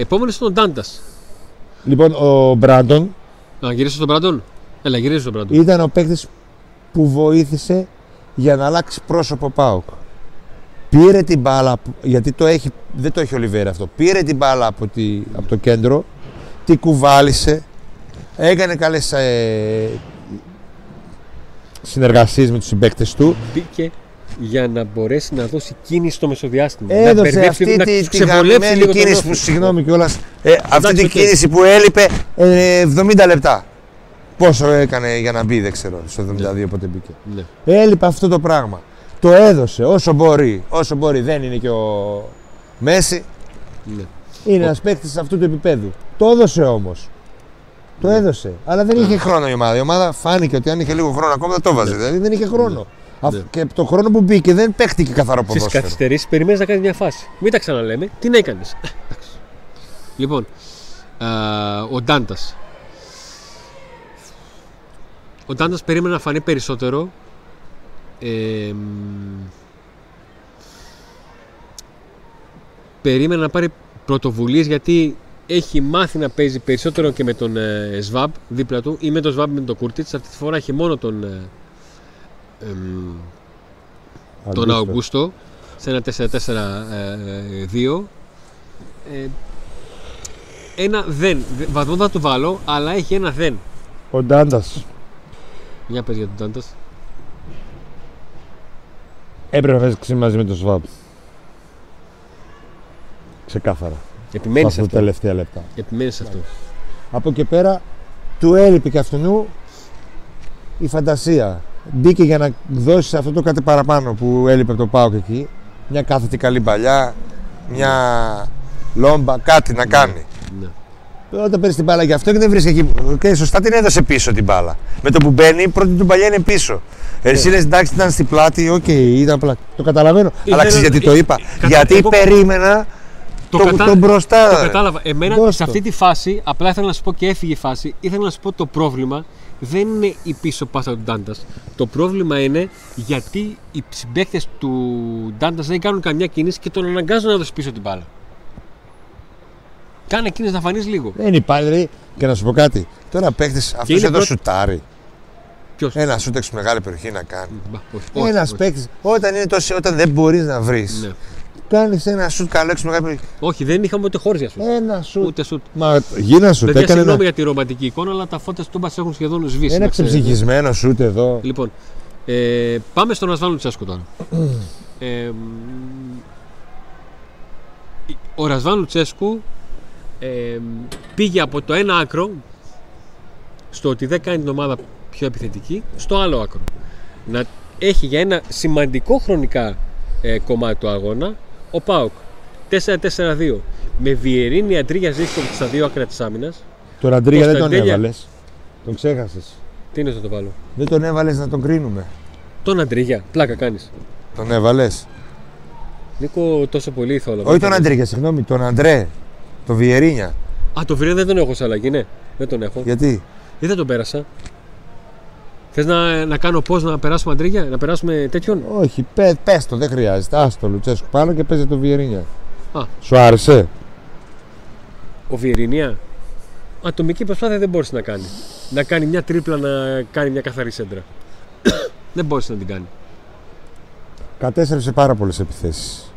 Επόμενος είναι ο Τάντας. Λοιπόν, ο Μπράντον. Να γυρίσω στον Μπράντον. Έλα, γυρίζω στον Μπράντον. Ήταν ο παίκτης που βοήθησε για να αλλάξει πρόσωπο ΠΑΟΚ. Πήρε την μπάλα, γιατί δεν το έχει ο Ολιβέιρα αυτό. Πήρε την μπάλα από το κέντρο, την κουβάλισε, έκανε καλές συνεργασίες με τους συμπαίκτες του. Μπήκε για να μπορέσει να δώσει κίνηση στο μεσοδιάστημα. Έδωσε αυτή την αγαπημένη κίνηση που, συγγνώμη κιόλας, αυτή την κίνηση που έλειπε 70 λεπτά. Πόσο έκανε για να μπει, δεν ξέρω, στο 72 πότε μπήκε. Έλειπε αυτό το πράγμα. Το έδωσε όσο μπορεί. Όσο μπορεί, δεν είναι και ο Μέση. Είναι ένας παίκτης αυτού του επίπεδου. Το έδωσε όμως. Το έδωσε. Αλλά δεν είχε χρόνο η ομάδα. Η ομάδα φάνηκε ότι αν είχε λίγο χρόνο ακόμα θα το βάζει. Δηλαδή δεν είχε χρόνο. Και από το χρόνο που μπήκε δεν παίχτηκε καθαρό ποδόσφαιρο. Στις καθυστερήσεις περιμένεις να κάνεις μια φάση. Μην τα ξαναλέμε. Την έκανες. Λοιπόν, ο Ντάντας. Ο Τάντας περίμενε να φανεί περισσότερο. Περίμενε να πάρει πρωτοβουλίες, γιατί έχει μάθει να παίζει περισσότερο και με τον Σβάπ δίπλα του, ή με τον Σβάπ με τον Κούρτιτς. Αυτή τη φορά έχει μόνο τον Αουγούστο σε ένα 4-4-2. Ένα δεν. Βαθμό θα του βάλω, αλλά έχει ένα δεν. Ο Τάντας. Μια παιδιά του Τάντας. Έπρεπε να παίξει μαζί με τον Σβάπ. Ξεκάθαρα. Επιμένεις αυτό. Τελευταία λεπτά. Επιμένεις αυτό. Από εκεί πέρα του έλειπε και αυτού η φαντασία. Μπήκε για να δώσει αυτό το κάτι παραπάνω που έλειπε από το ΠΑΟΚ εκεί. Μια κάθετη καλή παλιά, μια λόμπα, κάτι να κάνει. Όταν παίρνει την μπάλα για αυτό και δεν βρίσκει εκεί. Okay, σωστά την έδωσε πίσω την μπάλα. Με το που μπαίνει, η πρώτη του παλιά είναι πίσω. Εσύ λες εντάξει, ήταν στην πλάτη, οκ, ήταν πλάτη. Το καταλαβαίνω. Αλλά ξέρεις γιατί το είπα. Γιατί περίμενα τον μπροστά. Το κατάλαβα. Εμένα σε αυτή τη φάση, απλά ήθελα να σου πω και έφυγε η φάση, ήθελα να σου πω το πρόβλημα δεν είναι η πίσω πάσα του Τάντας. Το πρόβλημα είναι γιατί οι συμπαίκτες του Τάντας δεν κάνουν καμιά κίνηση και τον αναγκάζουν να δώσει πίσω την μπάλα. Κάνε κίνηση να φανείς λίγο. Δεν υπάρχει. Και να σου πω κάτι. Τώρα παίκτης αυτός εδώ σουτάρει. Ποιος? Ένα σούτ στη μεγάλη περιοχή να κάνει. Ένα παίκτης όταν δεν μπορείς να βρεις. Ναι. Κάνεις ένα σουτ καλό έξω μεγάλη περιοχή. Όχι, δεν είχαμε ούτε χώρια σουτ. Ένα σουτ. Ούτε σουτ. Μα γίνα σουτ. Δεν συγγνώμη για τη ρομαντική εικόνα, αλλά τα φώτα του Τούμπα έχουν σχεδόν σβήσει. Ένα ξεψυχισμένο σουτ εδώ. Λοιπόν, πάμε στον Ράζβαν Λουτσέσκου τώρα. Ο Ράζβαν Λουτσέσκου πήγε από το ένα άκρο στο ότι δεν κάνει την ομάδα πιο επιθετική, στο άλλο άκρο. Να έχει για ένα σημαντικό χρονικά κομμάτι του αγώνα ο ΠΑΟΚ 4-4-2 με Βιερίνια, Αντρίγια, Ζήφκο στα δύο άκρα της άμυνας. Τώρα Αντρίγια δεν τον έβαλες. Τον ξέχασες. Τι είναι το βάλω. Δεν τον έβαλες να τον κρίνουμε. Τον Αντρίγια, πλάκα κάνεις. Τον έβαλες. Νίκο, τόσο πολύ ήθελα. Όχι τον Αντρίγια, συγγνώμη, τον Αντρέ. Το Βιερίνια. Α, το Βιερίνια δεν τον έχω σε αλλαγή, ναι. Δεν τον έχω. Γιατί? Ή δεν τον πέρασα. Θες να κάνω πώς να περάσουμε Αντρίγια, να περάσουμε τέτοιον. Όχι, πες το, δεν χρειάζεται. Άστο το Λουτσέσκου πάνω και παίζει το Βιερίνια. Α. Σου άρεσε. Ο Βιερίνια. Ατομική προσπάθεια δεν μπορείς να κάνει. Να κάνει μια τρίπλα, να κάνει μια καθαρή σέντρα. Δεν μπορείς να την κάνει. Κατέστρεψε πάρα πολλές επιθέσεις.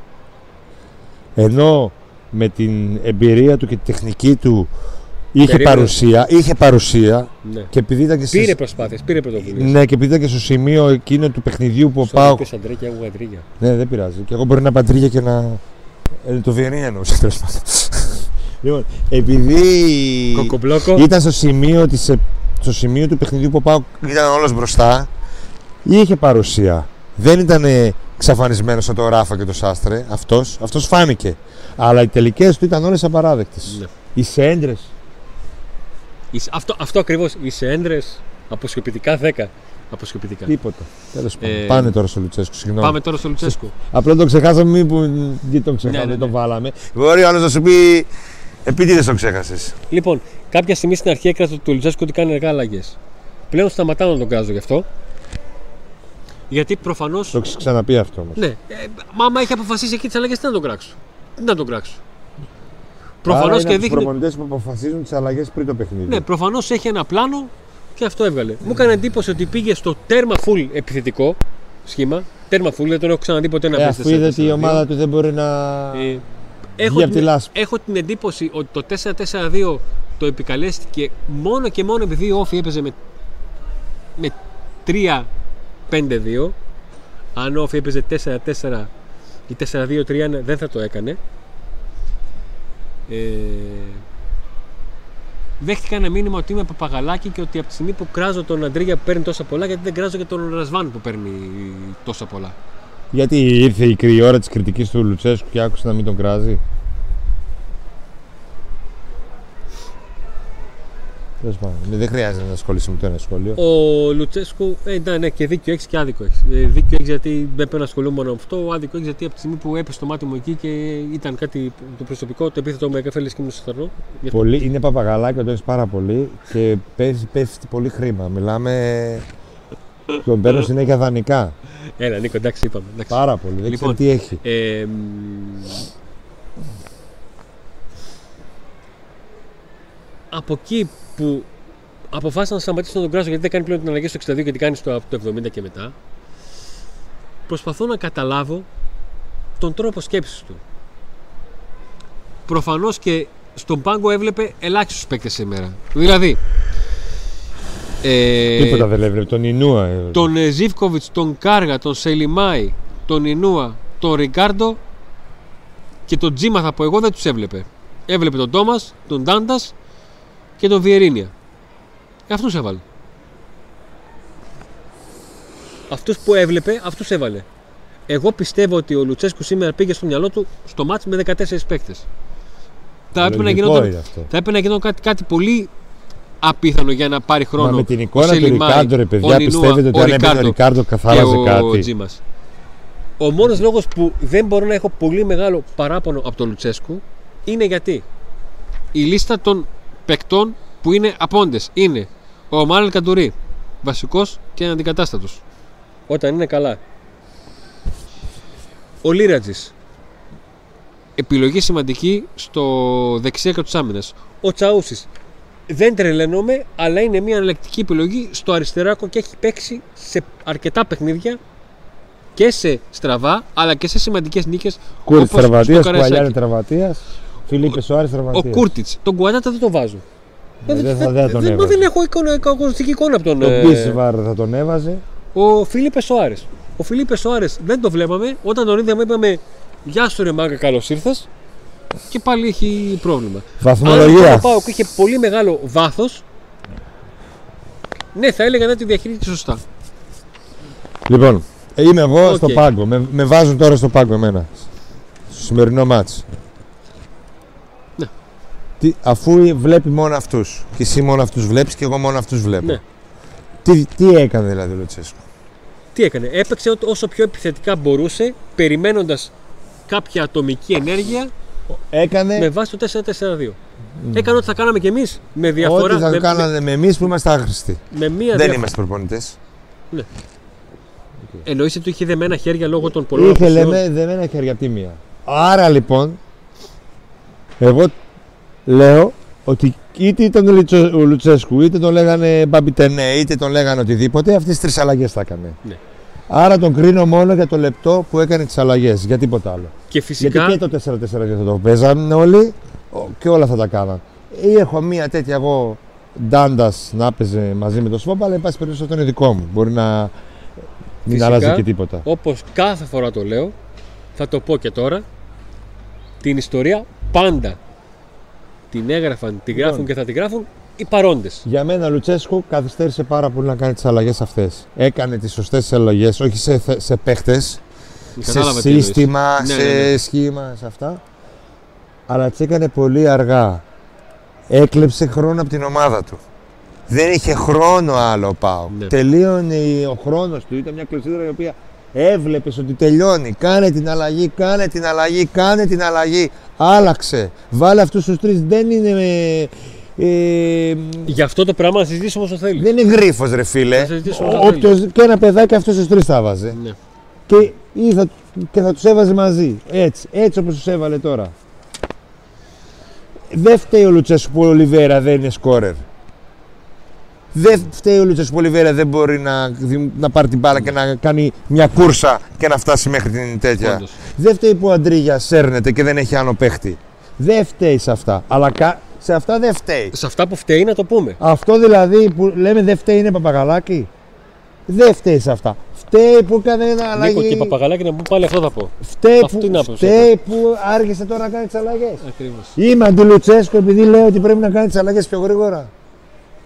Ενώ με την εμπειρία του και τη τεχνική του είχε παρουσία ναι. Και επειδή ήταν και πήρε προσπάθειες, πήρε πρωτοβουλίες. Ναι, και επειδή ήταν και στο σημείο εκείνο του παιχνιδιού που ο ΠΑΟΚ. Είπες Αντρέ και εγώ Αντρίγια. Ναι, δεν πειράζει. Και εγώ μπορεί να παντρίγια και να. Το Βιερίνια εννοούσα τέλος πάντων. Λοιπόν, επειδή ήταν στο σημείο του παιχνιδιού που ο ΠΑΟΚ ήταν όλος μπροστά, είχε παρουσία. Δεν ήταν ξαφανισμένος από τον Ράφα και τον Σάστρε. Αυτός φάνηκε. Αλλά οι τελικές του ήταν όλες απαράδεκτες. Ναι. Είσαι έντρες. Αυτό ακριβώς. Είσαι έντρες. Αποσιωπητικά 10. Αποσιωπητικά. Τίποτα. Τέλος πάντων. Πάμε τώρα στο Λουτσέσκου. Συγγνώμη. Πάμε τώρα στο Λουτσέσκου. Απλά τον ξεχάσαμε. Μην τον ξεχάσαμε. Δεν τον βάλαμε. Μπορεί ο άλλος να σου πει επίτηδες τον ξέχασες. Λοιπόν, κάποια στιγμή στην αρχή έκραζε του Λουτσέσκου ότι κάνει αργά αλλαγές. Πλέον σταματάω να τον κράζω γι' αυτό. Γιατί προφανώς. Το έχει ξαναπεί αυτό όμως. Ναι. Μάμα έχει αποφασίσει εκεί τις αλλαγές, τι να τον κράξω. Προφανώς και δείχνει. Οι προπονητές που αποφασίζουν τις αλλαγές πριν το παιχνίδι. Ναι, προφανώς έχει ένα πλάνο και αυτό έβγαλε. Μου έκανε εντύπωση ότι πήγε στο τέρμα full επιθετικό σχήμα. Τέρμα full, δεν τον έχω ξαναδεί ποτέ να πει. Αφού είδε ότι η ομάδα του δεν μπορεί να. Έχω την εντύπωση ότι το 4-4-2 το επικαλέστηκε μόνο και μόνο επειδή ο Όφη έπαιζε με 3-5-2. Αν ο Όφη έπαιζε 4-4 ή 4-2-3 δεν θα το έκανε. Δέχτηκα ένα μήνυμα ότι είμαι παπαγαλάκι και ότι από τη στιγμή που κράζω τον Αντρίγια που παίρνει τόσα πολλά, γιατί δεν κράζω και τον Ραζβάν που παίρνει τόσα πολλά. Γιατί ήρθε η ώρα της κριτικής του Λουτσέσκου και άκουσε να μην τον κράζει. Δεν χρειάζεται να ασχολείσαι με το ένα σχόλιο. Ο Λουτσέσκου, ναι, και δίκιο έχει και άδικο έχει. Δίκιο έχει γιατί δεν πρέπει να ασχολούμαι μόνο με αυτό. Άδικο έχει γιατί από τη στιγμή που έπεσε το μάτι μου εκεί και ήταν κάτι το προσωπικό, το επίθετο με καφέ λες και μου σωθαρνό. Είναι παπαγαλάκι, το έχει πάρα πολύ και πέφτει πολύ χρήμα. Μιλάμε. Τον παίρνω συνέχεια δανεικά. Έλα, Νίκο, εντάξει, είπαμε. Εντάξει. Πάρα πολύ. Δεν λοιπόν, ξέρω τι έχει. Από εκεί που αποφάσισα να σταματήσω να τον κράζω γιατί δεν κάνει πλέον την αλλαγή στο 62 και την κάνει από το 70 και μετά, προσπαθώ να καταλάβω τον τρόπο σκέψης του. Προφανώς και στον πάγκο έβλεπε ελάχιστους παίκτες σήμερα. Δηλαδή. Τίποτα δεν έβλεπε. Τον Ινούα. Τον Ζίβκοβιτς, τον Κάργα, τον Σελιμάη, τον Ινούα, τον Ρικάρντο και τον Τζίμαθα που εγώ δεν τους έβλεπε. Έβλεπε τον Τόμα, τον Τάντας και τον Βιερίνια. Αυτούς έβαλε. Αυτούς που έβλεπε, αυτούς έβαλε. Εγώ πιστεύω ότι ο Λουτσέσκου σήμερα πήγε στο μυαλό του στο μάτς με 14 παίκτες. Θα έπρεπε να γινόταν κάτι πολύ απίθανο για να πάρει χρόνο. Μα με την εικόνα του Ρικάρντο, ρε παιδιά, πιστεύετε ότι αν έπαιρνε ο Ρικάρντο καθάραζε κάτι? Ο μόνος λόγος που δεν μπορώ να έχω πολύ μεγάλο παράπονο από τον Λουτσέσκου είναι γιατί η λίστα των παικτών που είναι απόντες είναι Ο Μάλλον Καντουρί. Βασικός και αντικατάστατος. Όταν είναι καλά. Ο Λίρατζης. Επιλογή σημαντική στο δεξιά και τους άμυνες. Ο Τσαούσης. Δεν τρελαίνομαι, αλλά είναι μια αναλλακτική επιλογή στο αριστεράκο και έχει παίξει σε αρκετά παιχνίδια και σε στραβά, αλλά και σε σημαντικές νίκες. Κούρτιτς τραυματίας, Κουαλιάρη τραυματίας, Φιλίππης ο Άρης τραυματίας. Ο Κούρτιτς, τον Κουαντάτα δεν τον βάζω. Δεν έχω αγωνιστική εικόνα από τον. Ο Μπίσβαρ θα τον έβαζε. Ο Φιλίππης ο Άρης. Ο Φιλίππης ο Άρης δεν το βλέπαμε. Όταν τον είδαμε, είπαμε γεια σου ρε μάγκα, καλώς ήρθες. Και πάλι έχει πρόβλημα. Βαθμολογία. Αν ο ΠΑΟΚ είχε πολύ μεγάλο βάθος, ναι, θα έλεγα να τη διαχειρίζεται σωστά. Λοιπόν, είμαι εγώ okay. στο πάγκο. Με βάζουν τώρα στο πάγκο εμένα. Στο σημερινό μάτς. Ναι. Αφού βλέπει μόνο αυτούς. Και εσύ μόνο αυτούς βλέπεις και εγώ μόνο αυτούς βλέπω. Ναι. Τι έκανε δηλαδή ο Λουτσέσκου? Τι έκανε? Έπαιξε όσο πιο επιθετικά μπορούσε, περιμένοντας κάποια ατομική ενέργεια. Έκανε... με βάση το 4-4-2. Έκανε ό,τι θα κάναμε κι εμείς με διαφορά. Ό,τι θα κάναμε εμείς που είμαστε άχρηστοι. Δεν είμαστε προπονητές. Ναι. Okay. Εννοείς ότι είχε δεμένα χέρια λόγω των πολλών αποσιών. Είχε δεμένα χέρια από τη μία. Άρα λοιπόν, εγώ λέω ότι είτε ήταν ο Λουτσέσκου, είτε τον λέγανε Μπαμπιτενέ, είτε τον λέγανε οτιδήποτε, αυτές τις τρεις αλλαγές θα έκανε. Ναι. Άρα τον κρίνω μόνο για το λεπτό που έκανε τις αλλαγές, για τίποτα άλλο. Και φυσικά... γιατί και το 4-4 θα το παίζανε όλοι και όλα θα τα κάναν. Ή έχω μία τέτοια εγώ Ντάντας να παίζει μαζί με τον Σβάπ, αλλά εν πάση περιπτώσει αυτό είναι δικό μου. Μπορεί να μην αλλάζει και τίποτα. Όπως κάθε φορά το λέω, θα το πω και τώρα, την ιστορία πάντα την έγραφαν, την γράφουν και θα την γράφουν οι παρόντες. Για μένα, Λουτσέσκου καθυστέρησε πάρα πολύ να κάνει τις αλλαγές αυτές. Έκανε τις σωστές αλλαγές, όχι σε παίχτες, σε σύστημα, σε σχήμα, σε αυτά. Αλλά τις έκανε πολύ αργά. Έκλεψε χρόνο από την ομάδα του. Δεν είχε χρόνο άλλο ο ΠΑΟΚ. Ναι. Τελείωνε ο χρόνος του. Ήταν μια κλεισίδρα η οποία έβλεπες ότι τελειώνει. Κάνε την αλλαγή, κάνε την αλλαγή, κάνε την αλλαγή. Άλλαξε. Βάλε αυτούς τους τρεις. Δεν είναι. Γι' αυτό το πράγμα να συζητήσουμε όσο θέλει. Δεν είναι γρίφος ρε φίλε. Όποιος και ένα παιδάκι αυτός τους τρεις θα βάζε. Ναι. Και θα τους έβαζε μαζί. Έτσι όπως τους έβαλε τώρα. Δεν φταίει ο Λουτσέσκου που ο Ολιβέιρα δεν είναι σκόρερ. Δεν φταίει ο Λουτσέσκου που ο Ολιβέιρα δεν μπορεί να πάρει την μπάλα και να κάνει μια κούρσα και να φτάσει μέχρι την τέτοια. Δεν φταίει που ο Αντρίγια σέρνεται και δεν έχει άνω παίχτη. Δεν φταίει σε αυτά. Αλλά σε αυτά δεν φταίει. Σε αυτά που φταίει να το πούμε. Αυτό δηλαδή που λέμε δεν φταίει είναι παπαγαλάκι. Δεν φταίει σε αυτά. Φταίει που έκανε ένα αλλαγή. Νίκο και παπαγαλάκι να μου πάλι αυτό θα πω. Φταίει που άργησε τώρα να κάνει τις αλλαγές. Ακριβώς. Είμαι αντιλουτσέσκο επειδή λέω ότι πρέπει να κάνει τις αλλαγές πιο γρήγορα.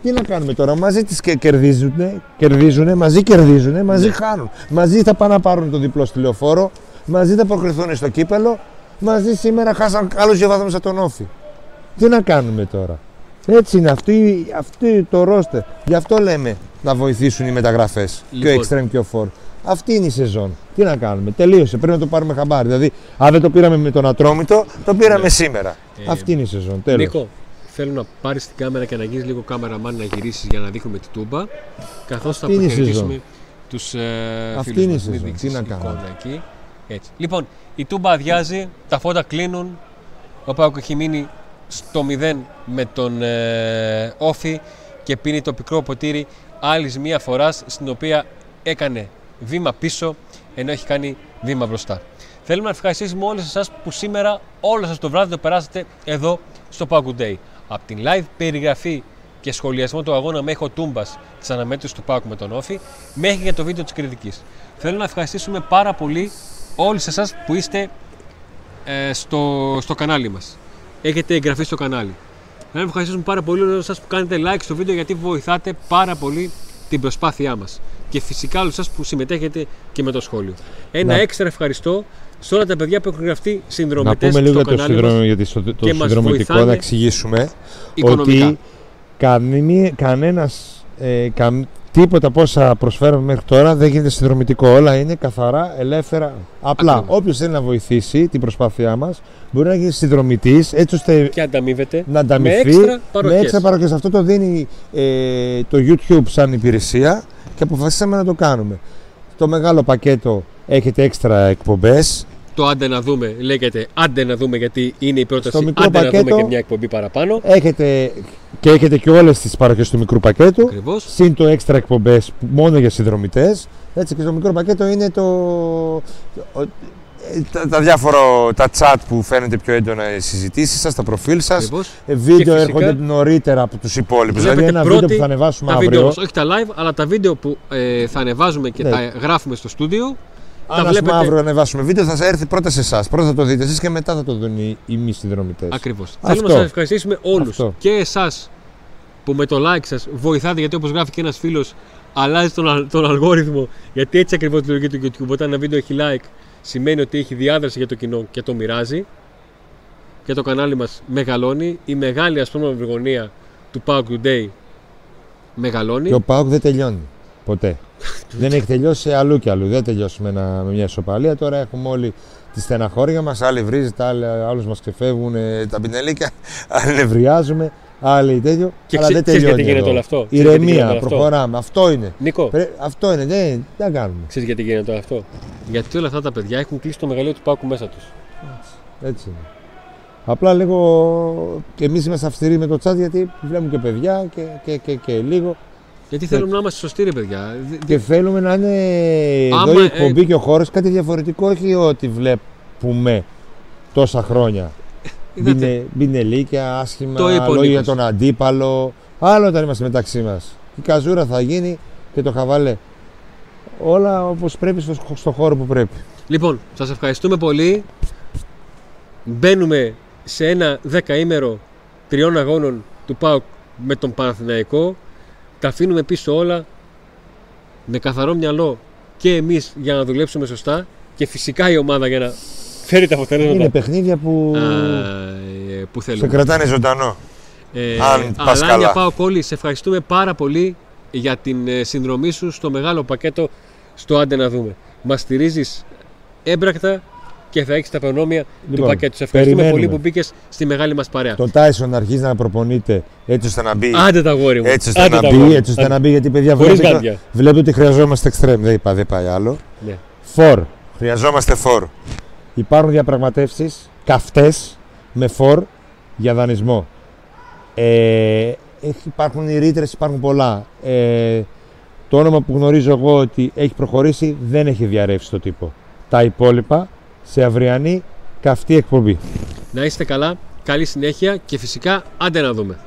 Τι να κάνουμε τώρα, μαζί τις κερδίζουνε, μαζί κερδίζουνε, μαζί χάνουν. Μαζί θα πάνε να πάρουν το διπλό στη λεωφόρο, μαζί θα προκριθούν στο κύπελο, μαζί σήμερα χάσαν άλλους δύο βαθμούς από τον Όφη. Τι να κάνουμε τώρα. Έτσι είναι αυτή το ρόστερ. Γι' αυτό λέμε να βοηθήσουν οι μεταγραφές. Λοιπόν. Και ο Extreme και ο Φορ. Αυτή είναι η σεζόν. Τι να κάνουμε. Τελείωσε. Πρέπει να το πάρουμε χαμπάρι. Δηλαδή, αν δεν το πήραμε με τον Ατρόμητο, το πήραμε σήμερα. Αυτή είναι η σεζόν. Τέλος. Νίκο, θέλω να πάρεις την κάμερα και να γίνεις λίγο κάμεραμάν να γυρίσεις για να δείχνουμε τη Τούμπα. Καθώς θα αποχαιρετήσουμε τους φίλους μας. Αυτή είναι η σεζόν. Τι να κάνουμε. Έτσι. Λοιπόν, η Τούμπα αδειάζει, τα φώτα κλείνουν. Ο ΠΑΟΚ έχει μείνει στο 0 με τον Όφη και πίνει το πικρό ποτήρι άλλης μία φοράς, στην οποία έκανε βήμα πίσω ενώ έχει κάνει βήμα μπροστά. Θέλουμε να ευχαριστήσουμε όλους εσάς που σήμερα όλο σας το βράδυ το περάσατε εδώ στο ΠΑΟΚ Day. Από την live περιγραφή και σχολιασμό του αγώνα με ήχο Τούμπας της αναμέτρησης του ΠΑΟΚ με τον Όφη μέχρι και το βίντεο της κριτικής. Θέλω να ευχαριστήσουμε πάρα πολύ όλους εσάς που είστε στο κανάλι μας. Έχετε εγγραφεί στο κανάλι. Να ευχαριστήσουμε πάρα πολύ όλους σας που κάνετε like στο βίντεο, γιατί βοηθάτε πάρα πολύ την προσπάθειά μας. Και φυσικά όλους σας που συμμετέχετε και με το σχόλιο. Έξτρα ευχαριστώ σε όλα τα παιδιά που έχουν γραφτεί συνδρομητές στο κανάλι. Να πούμε λίγο για το συνδρομητικό, να εξηγήσουμε οικονομικά. Ότι κανένας Τίποτα πόσα προσφέραμε μέχρι τώρα δεν γίνεται συνδρομητικό. Όλα είναι καθαρά, ελεύθερα. Απλά όποιος θέλει να βοηθήσει την προσπάθειά μας μπορεί να γίνει συνδρομητής έτσι ώστε και ανταμείβεται να ανταμοιφθεί με έξτρα παροχές. Αυτό το δίνει το YouTube σαν υπηρεσία και αποφασίσαμε να το κάνουμε. Το μεγάλο πακέτο έχετε έξτρα εκπομπές. Το άντε να δούμε λέγεται άντε να δούμε γιατί είναι η πρόταση. Στο μικρό άντε πακέτο, να δούμε και μια εκπομπή παραπάνω. Έχετε και, όλες τις παροχές του μικρού πακέτου. Ακριβώς. Συν το έξτρα εκπομπές μόνο για συνδρομητές. Έτσι και στο μικρό πακέτο είναι το... τα διάφορα chat που φαίνεται πιο έντονα οι συζητήσεις σας, τα προφίλ σας. Ακριβώς. Βίντεο έρχονται νωρίτερα από τους υπόλοιπους. Δηλαδή ένα βίντεο που θα ανεβάσουμε αύριο. Βίντεο, όχι τα live, αλλά τα βίντεο που θα ανεβάζουμε και τα γράφουμε στο στούντιο. Αν βλέπετε... αύριο ανεβάσουμε βίντεο, θα έρθει πρώτα σε εσάς. Πρώτα θα το δείτε εσείς και μετά θα το δουν οι μη συνδρομητές. Ακριβώς. Θέλουμε να σας ευχαριστήσουμε όλους. Και εσάς που με το like σας βοηθάτε, γιατί όπως γράφει και ένας φίλος, αλλάζει τον αλγόριθμο. Γιατί έτσι ακριβώς τη λογική του YouTube. Όταν ένα βίντεο έχει like, σημαίνει ότι έχει διάδραση για το κοινό και το μοιράζει. Και το κανάλι μας μεγαλώνει. Η μεγάλη αυγουργονία του ΠΑΟΚ Today μεγαλώνει. Και ο ΠΑΟΚ δεν τελειώνει ποτέ. Δεν έχει τελειώσει αλλού και αλλού. Δεν τελειώσουμε με μια ισοπαλία. Τώρα έχουμε όλοι τη στεναχώρια μας. Άλλοι βρίζεται, άλλους μας ξεφεύγουν τα πινελίκια. Άλλοι νευριάζουμε, άλλοι τέτοιο. Και αλλά δεν τελειώνει. Γιατί γίνεται όλο αυτό. Ηρεμία, προχωράμε. Αυτό είναι. Νίκο. Αυτό είναι. Δεν τα κάνουμε. Ξέρεις γιατί γίνεται όλο αυτό. Γιατί όλα αυτά τα παιδιά έχουν κλείσει το μεγαλείο του ΠΑΟΚ μέσα τους. Έτσι είναι. Απλά λίγο. Εμείς είμαστε αυστηροί με το chat γιατί βλέπουμε και παιδιά και λίγο. Γιατί θέλουμε να είμαστε σωστοί, ρε παιδιά. Και θέλουμε να είναι εδώ η εκπομπή και ο χώρος κάτι διαφορετικό, όχι ό,τι βλέπουμε τόσα χρόνια. Μπινελίκια, άσχημα, λόγια τον αντίπαλο. Άλλο όταν είμαστε μεταξύ μας. Η καζούρα θα γίνει και το χαβαλέ. Όλα όπως πρέπει στο χώρο που πρέπει. Λοιπόν, σας ευχαριστούμε πολύ. Μπαίνουμε σε ένα δεκαήμερο 3 αγώνων του ΠΑΟΚ με τον Παναθηναϊκό. Τα αφήνουμε πίσω όλα με καθαρό μυαλό και εμείς για να δουλέψουμε σωστά και φυσικά η ομάδα για να φέρει τα αποτελέσματα. Είναι παιχνίδια που θέλουμε. Σε κρατάνε ζωντανό. Αν πας καλά. Αλάνια Πάο Κόλλη, σε ευχαριστούμε πάρα πολύ για την συνδρομή σου στο μεγάλο πακέτο στο Άντε να δούμε. Μας στηρίζεις έμπρακτα και θα έχεις τα προνόμια του πακέτου. Σε ευχαριστούμε πολύ που μπήκες στη μεγάλη μας παρέα. Το Τάισον αρχίζει να προπονείται έτσι ώστε να μπει. Άντε τα γόρι μου. Έτσι ώστε να μπει, γιατί παιδιά βλέπετε ότι χρειαζόμαστε εξτρέμ. Δεν πάει άλλο. Ναι. Φορ. Χρειαζόμαστε φορ. Υπάρχουν διαπραγματεύσεις καυτές με φορ για δανεισμό. Υπάρχουν οι ρήτρες, υπάρχουν πολλά. Το όνομα που γνωρίζω εγώ ότι έχει προχωρήσει δεν έχει διαρρεύσει το τύπο. Τα υπόλοιπα. Σε αυριανή καυτή εκπομπή. Να είστε καλά, καλή συνέχεια και φυσικά άντε να δούμε.